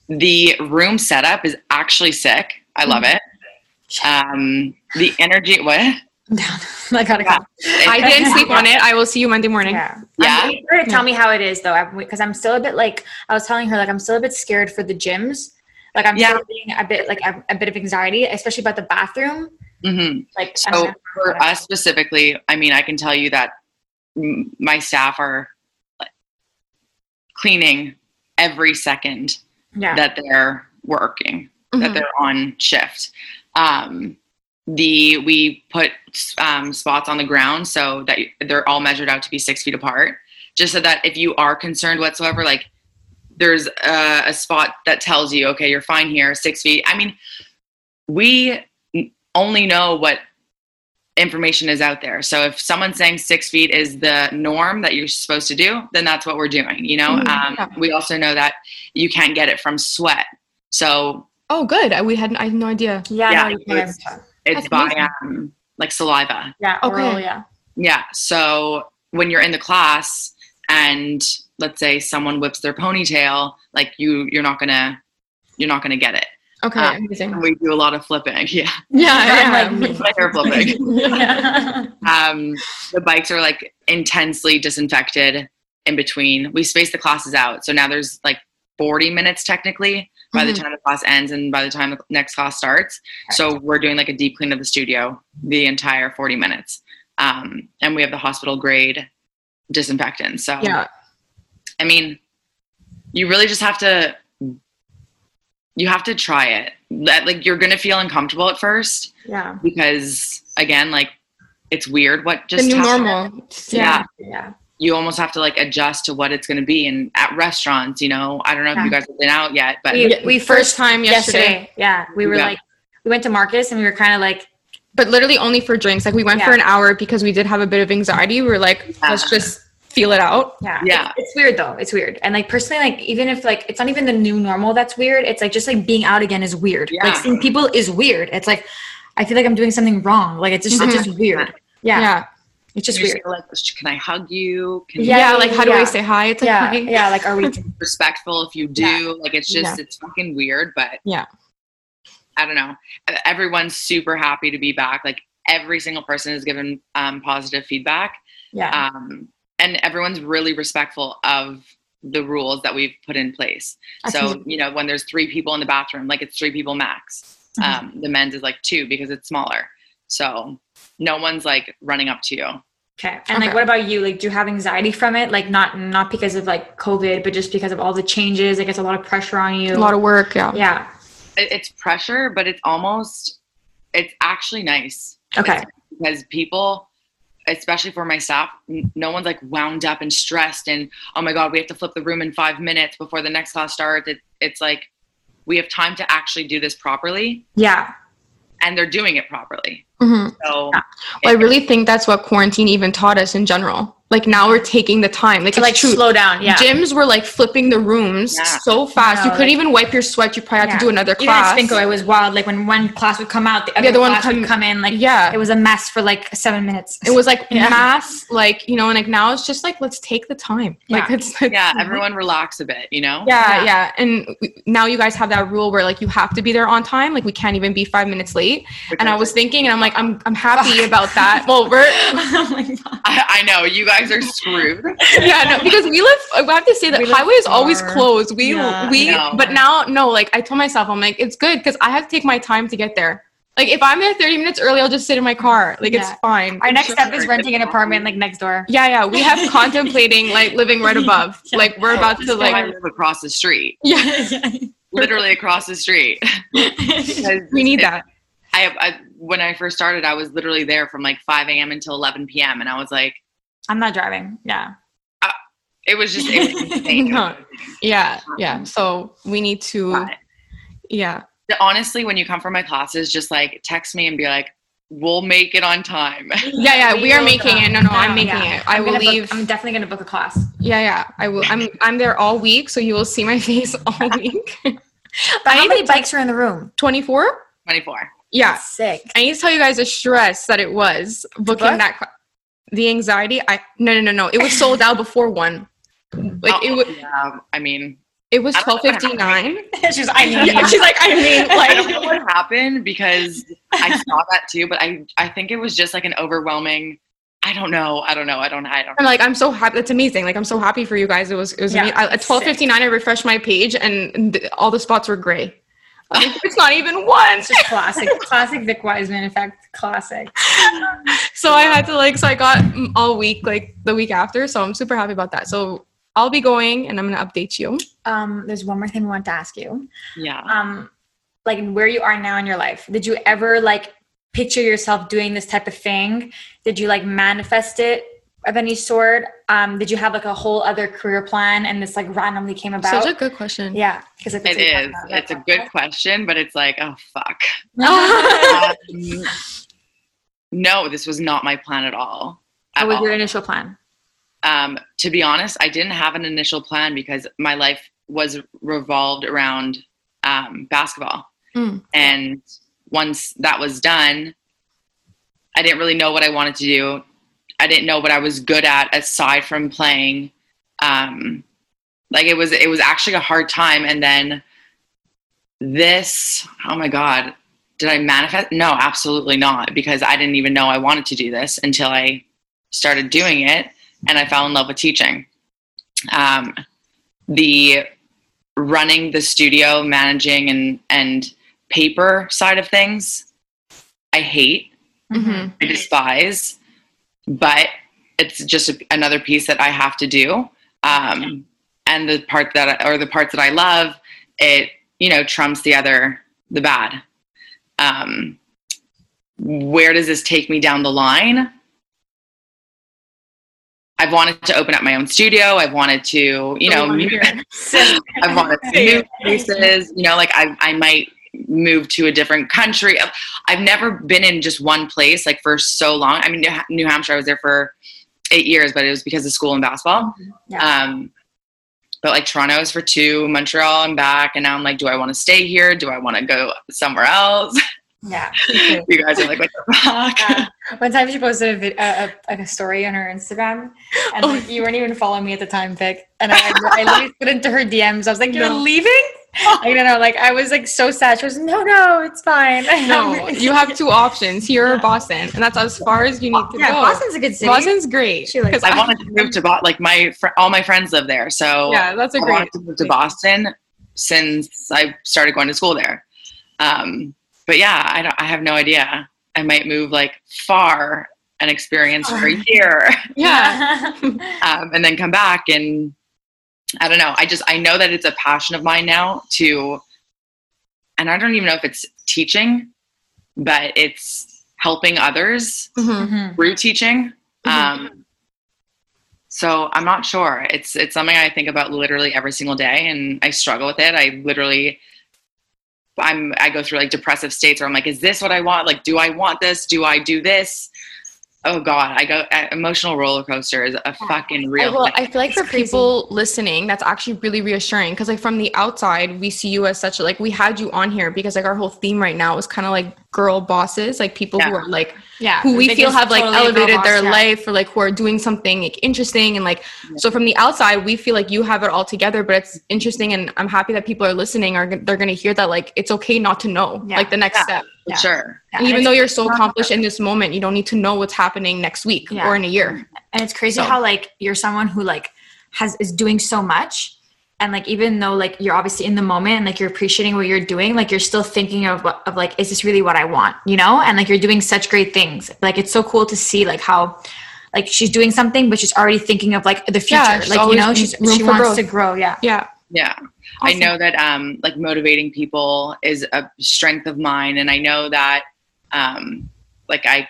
the room setup is actually sick. I love it. The energy, what? I gotta go. I didn't sleep on it. I will see you Monday morning. Yeah. Tell me how it is though, because I'm still a bit like, I was telling her, like I'm still a bit scared for the gyms. Like I'm still being a bit like a bit of anxiety, especially about the bathroom. Mm-hmm. Like so for us specifically, I mean, I can tell you that my staff are cleaning every second that they're working, that they're on shift. We put spots on the ground so that they're all measured out to be 6 feet apart, just so that if you are concerned whatsoever, like there's a spot that tells you, okay, you're fine here, 6 feet. I mean, we only know what information is out there. So if someone's saying 6 feet is the norm that you're supposed to do, then that's what we're doing, you know? We also know that you can't get it from sweat. So I had no idea. It's by like saliva. Yeah. Okay. Oral, yeah. So when you're in the class and let's say someone whips their ponytail, like you're not gonna get it. Okay, amazing. We do a lot of flipping, hair flipping. The bikes are like intensely disinfected in between. We space the classes out, so now there's like 40 minutes technically by the time the class ends and by the time the next class starts. So we're doing like a deep clean of the studio the entire 40 minutes, and we have the hospital grade disinfectant. So I mean, you really just have to, you have to try it. Like, you're going to feel uncomfortable at first. Yeah. Because again, like, it's weird what just happened. The new normal. Yeah. Yeah. You almost have to like adjust to what it's going to be. And at restaurants, you know, I don't know if you guys have been out yet, but we first time yesterday. Yeah. We were like, we went to Marcus and we were kind of like, but literally only for drinks. Like, we went for an hour because we did have a bit of anxiety. We were like, let's just feel it out. Yeah. Yeah. It's weird though. It's weird. And like, personally, like, even if like, it's not even the new normal that's weird. It's like, just like being out again is weird. Yeah. Like, seeing people is weird. It's like, I feel like I'm doing something wrong. Like, it's just weird. Yeah. Yeah. It's just weird. Like, can I hug you? Like, how do I say hi? It's like, hi. Yeah. Like, are we respectful if you do? Yeah. Like, it's just, it's fucking weird, but I don't know. Everyone's super happy to be back. Like, every single person is given positive feedback. Yeah. And everyone's really respectful of the rules that we've put in place. Absolutely. So, you know, when there's 3 people in the bathroom, like, it's 3 people max. Mm-hmm. The men's is like 2 because it's smaller. So no one's like running up to you. Okay. And like, what about you? Like, do you have anxiety from it? Like, not because of like COVID, but just because of all the changes. Like, it's a lot of pressure on you. A lot of work. Yeah. Yeah. It's pressure, but it's actually nice. Okay. Because people, especially for my staff, no one's like wound up and stressed and, oh my God, we have to flip the room in 5 minutes before the next class starts. It's like, we have time to actually do this properly. Yeah. And they're doing it properly. Mm-hmm. So well, I really think that's what quarantine even taught us in general. Like, now we're taking the time. Like, to like slow down. Yeah. Gyms were like flipping the rooms so fast. You couldn't even wipe your sweat. You probably had to do another class. Even at Spinco, it was wild. Like, when one class would come out, the other one would come in. Like, it was a mess for like 7 minutes. It was like mass, like, you know, and like now it's just like, let's take the time. Yeah. Like, it's like, everyone relax a bit, you know? Yeah. Yeah. And now you guys have that rule where like, you have to be there on time. Like, we can't even be 5 minutes late. And I was thinking, and I'm like, I'm happy about that. Well, we're, oh my God. I know you guys are screwed. Yeah, no, because I have to say that highway is always closed. But now, no, like, I told myself, I'm like, it's good because I have to take my time to get there. Like, if I'm there 30 minutes early, I'll just sit in my car. Like, it's fine. Our next step is renting an apartment, like, next door. Yeah, yeah. We have contemplating, like, living right above. Like, we're about to, like... I live across the street. Yeah. Literally across the street. We need that. When I first started, I was literally there from, like, 5 a.m. until 11 p.m. And I was like... I'm not driving. Yeah. It was insane. No. Yeah. Yeah. So we need to, honestly, when you come for my classes, just like text me and be like, we'll make it on time. Yeah. We are making it. No, I'm making it. I will leave. I'm definitely going to book a class. Yeah. I will. I'm there all week. So you will see my face all week. How many bikes are in the room? 24. Yeah. That's sick. I need to tell you guys the stress that it was booking that class. The anxiety, no. It was sold out before 1. Like, it was, I mean, it was 12:59. She's like, I don't know what happened because I saw that too, but I think it was just like an overwhelming, I don't know. I'm like, I'm so happy. That's amazing. Like, I'm so happy for you guys. It was amazing. At 12:59, I refreshed my page and all the spots were gray. It's not even 1. It's just classic Vic Wiseman. In fact, classic. So I had to I got all week, like the week after. So I'm super happy about that. So I'll be going and I'm going to update you. There's one more thing we want to ask you. Yeah. Like, where you are now in your life. Did you ever like picture yourself doing this type of thing? Did you like manifest it of any sort? Did you have like a whole other career plan and this like randomly came about? Such a good question. Yeah. Because it is. It's a good question, but it's like, oh fuck. No, this was not my plan at all. What was your initial plan? To be honest, I didn't have an initial plan because my life was revolved around basketball. Mm. And once that was done, I didn't really know what I wanted to do. I didn't know what I was good at aside from playing. It was actually a hard time. And then this, oh my God, did I manifest? No, absolutely not. Because I didn't even know I wanted to do this until I started doing it. And I fell in love with teaching. The running the studio, managing and paper side of things, I hate. Mm-hmm. I despise. But it's just another piece that I have to do. and the part that I, or the parts that I love, it, you know, trumps the other, the bad. Where does this take me down the line? I've wanted to open up my own studio. I've wanted to, you know, I've wanted to move places, you know, like I might move to a different country. I've never been in just one place, like, for so long. I mean, New Hampshire, I was there for 8 years, but it was because of school and basketball. Yeah. But like Toronto, I was for 2, Montreal, I'm back. And now I'm like, do I want to stay here? Do I want to go somewhere else? Yeah. You guys are like, what the fuck? One time she posted a story on her Instagram, and like, you weren't even following me at the time, Vic. And I literally put into her DMs. I was like, you're leaving? I don't know. Like, I was like so sad. She was no, it's fine. No, you have 2 options, here or Boston. And that's as far as you need to go. Yeah, Boston's a good city. Boston's great. Because I wanted to move to Boston. Like, all my friends live there. So yeah, that's a great. I wanted to move to Boston since I started going to school there. But yeah, I have no idea. I might move like far and experience for a year. Yeah. And then come back, and I don't know. I know that it's a passion of mine now to, and I don't even know if it's teaching, but it's helping others through teaching. So I'm not sure. It's something I think about literally every single day, and I struggle with it. I go through like depressive states where I'm like, is this what I want? Like, do I want this? Do I do this? Oh God, emotional roller coaster is a fucking real thing. I feel like it's for crazy people listening, that's actually really reassuring. Cause like from the outside, we see you as such a, like, we had you on here because like our whole theme right now is kind of like girl bosses, like people who are like, who we feel have like totally elevated their life, or like who are doing something like interesting. And like, so from the outside, we feel like you have it all together, but it's interesting. And I'm happy that people are listening, or they're going to hear that, like, it's okay not to know, like the next step. Yeah. Sure. Yeah. Even though you're so accomplished in this moment, you don't need to know what's happening next week or in a year. And it's crazy how like you're someone who like is doing so much. And like, even though like you're obviously in the moment and like you're appreciating what you're doing, like you're still thinking of like, is this really what I want? You know? And like, you're doing such great things. Like, it's so cool to see like how like she's doing something, but she's already thinking of like the future. Yeah, like, you know, she wants to grow. Yeah. Yeah. Yeah. Awesome. I know that, like motivating people is a strength of mine. And I know that, like I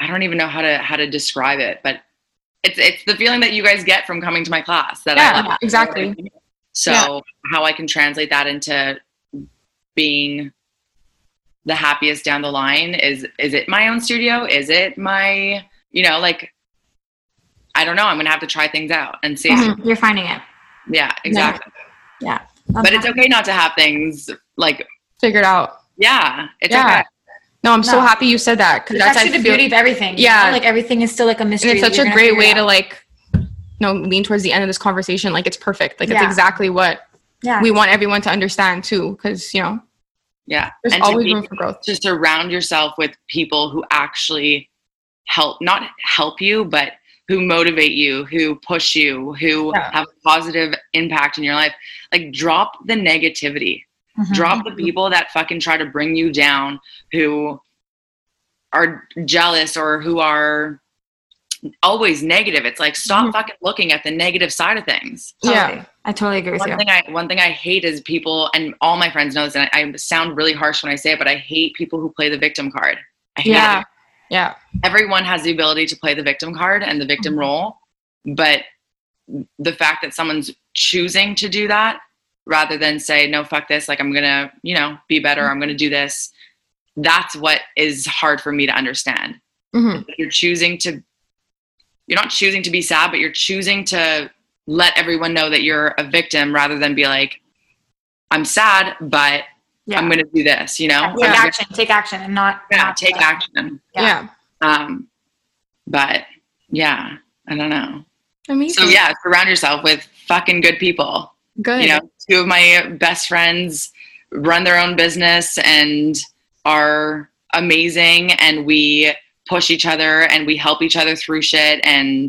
don't even know how to describe it, but it's the feeling that you guys get from coming to my class that I love. Exactly. So how I can translate that into being the happiest down the line is it my own studio? Is it my, you know, like, I don't know. I'm going to have to try things out and see. Mm-hmm. You're finding it. Yeah, exactly. Yeah. But it's okay not to have things like figured out. Yeah. It's okay. No, I'm so happy you said that, because that's actually the beauty of everything. Yeah. You know? Like everything is still like a mystery. And it's such a great way to like, you know, lean towards the end of this conversation. Like it's perfect. Like it's exactly what we want everyone to understand too. Cause you know, there's always room for growth. To surround yourself with people who actually help, not help you, but who motivate you, who push you, who have a positive impact in your life. Like drop the negativity. Drop the people that fucking try to bring you down, who are jealous or who are always negative. It's like, stop fucking looking at the negative side of things. Yeah, I totally agree with you. One thing I hate is people, and all my friends know this, and I sound really harsh when I say it, but I hate people who play the victim card. I hate it. Yeah. Everyone has the ability to play the victim card and the victim role, but the fact that someone's choosing to do that rather than say, no, fuck this, like I'm going to, you know, be better, I'm going to do this. That's what is hard for me to understand. You're not choosing to be sad, but you're choosing to let everyone know that you're a victim rather than be like, I'm sad, but I'm going to do this, you know? Yeah. Take action and not. Yeah, take action. Yeah. But yeah, I don't know. Amazing. So yeah, surround yourself with fucking good people. Good. You know, 2 of my best friends run their own business and are amazing, and we push each other and we help each other through shit, and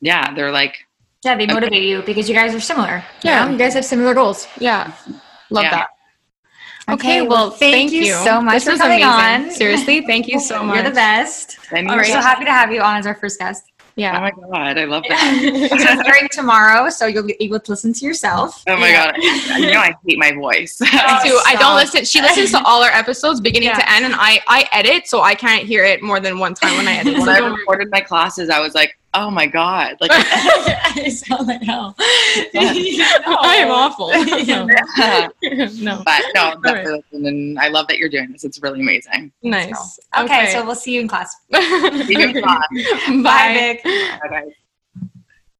they're like they motivate you because you guys are similar. You guys have similar goals. Love that. Okay, well, thank you so much for coming on. Seriously, thank you so much. You're the best. All right, so happy to have you on as our first guest. Yeah. Oh my God, I love that. So starting tomorrow, so you'll be able to listen to yourself. Oh my God, you know I hate my voice. I don't listen. She listens to all our episodes beginning to end, and I edit, so I can't hear it more than one time when I edit. When I recorded my classes, I was like, oh my God, like I sound like hell. I am awful. No, definitely. Right. And I love that you're doing this. It's really amazing. Nice. So, okay, so we'll see you in class. See you in class. Bye, Vic. Bye.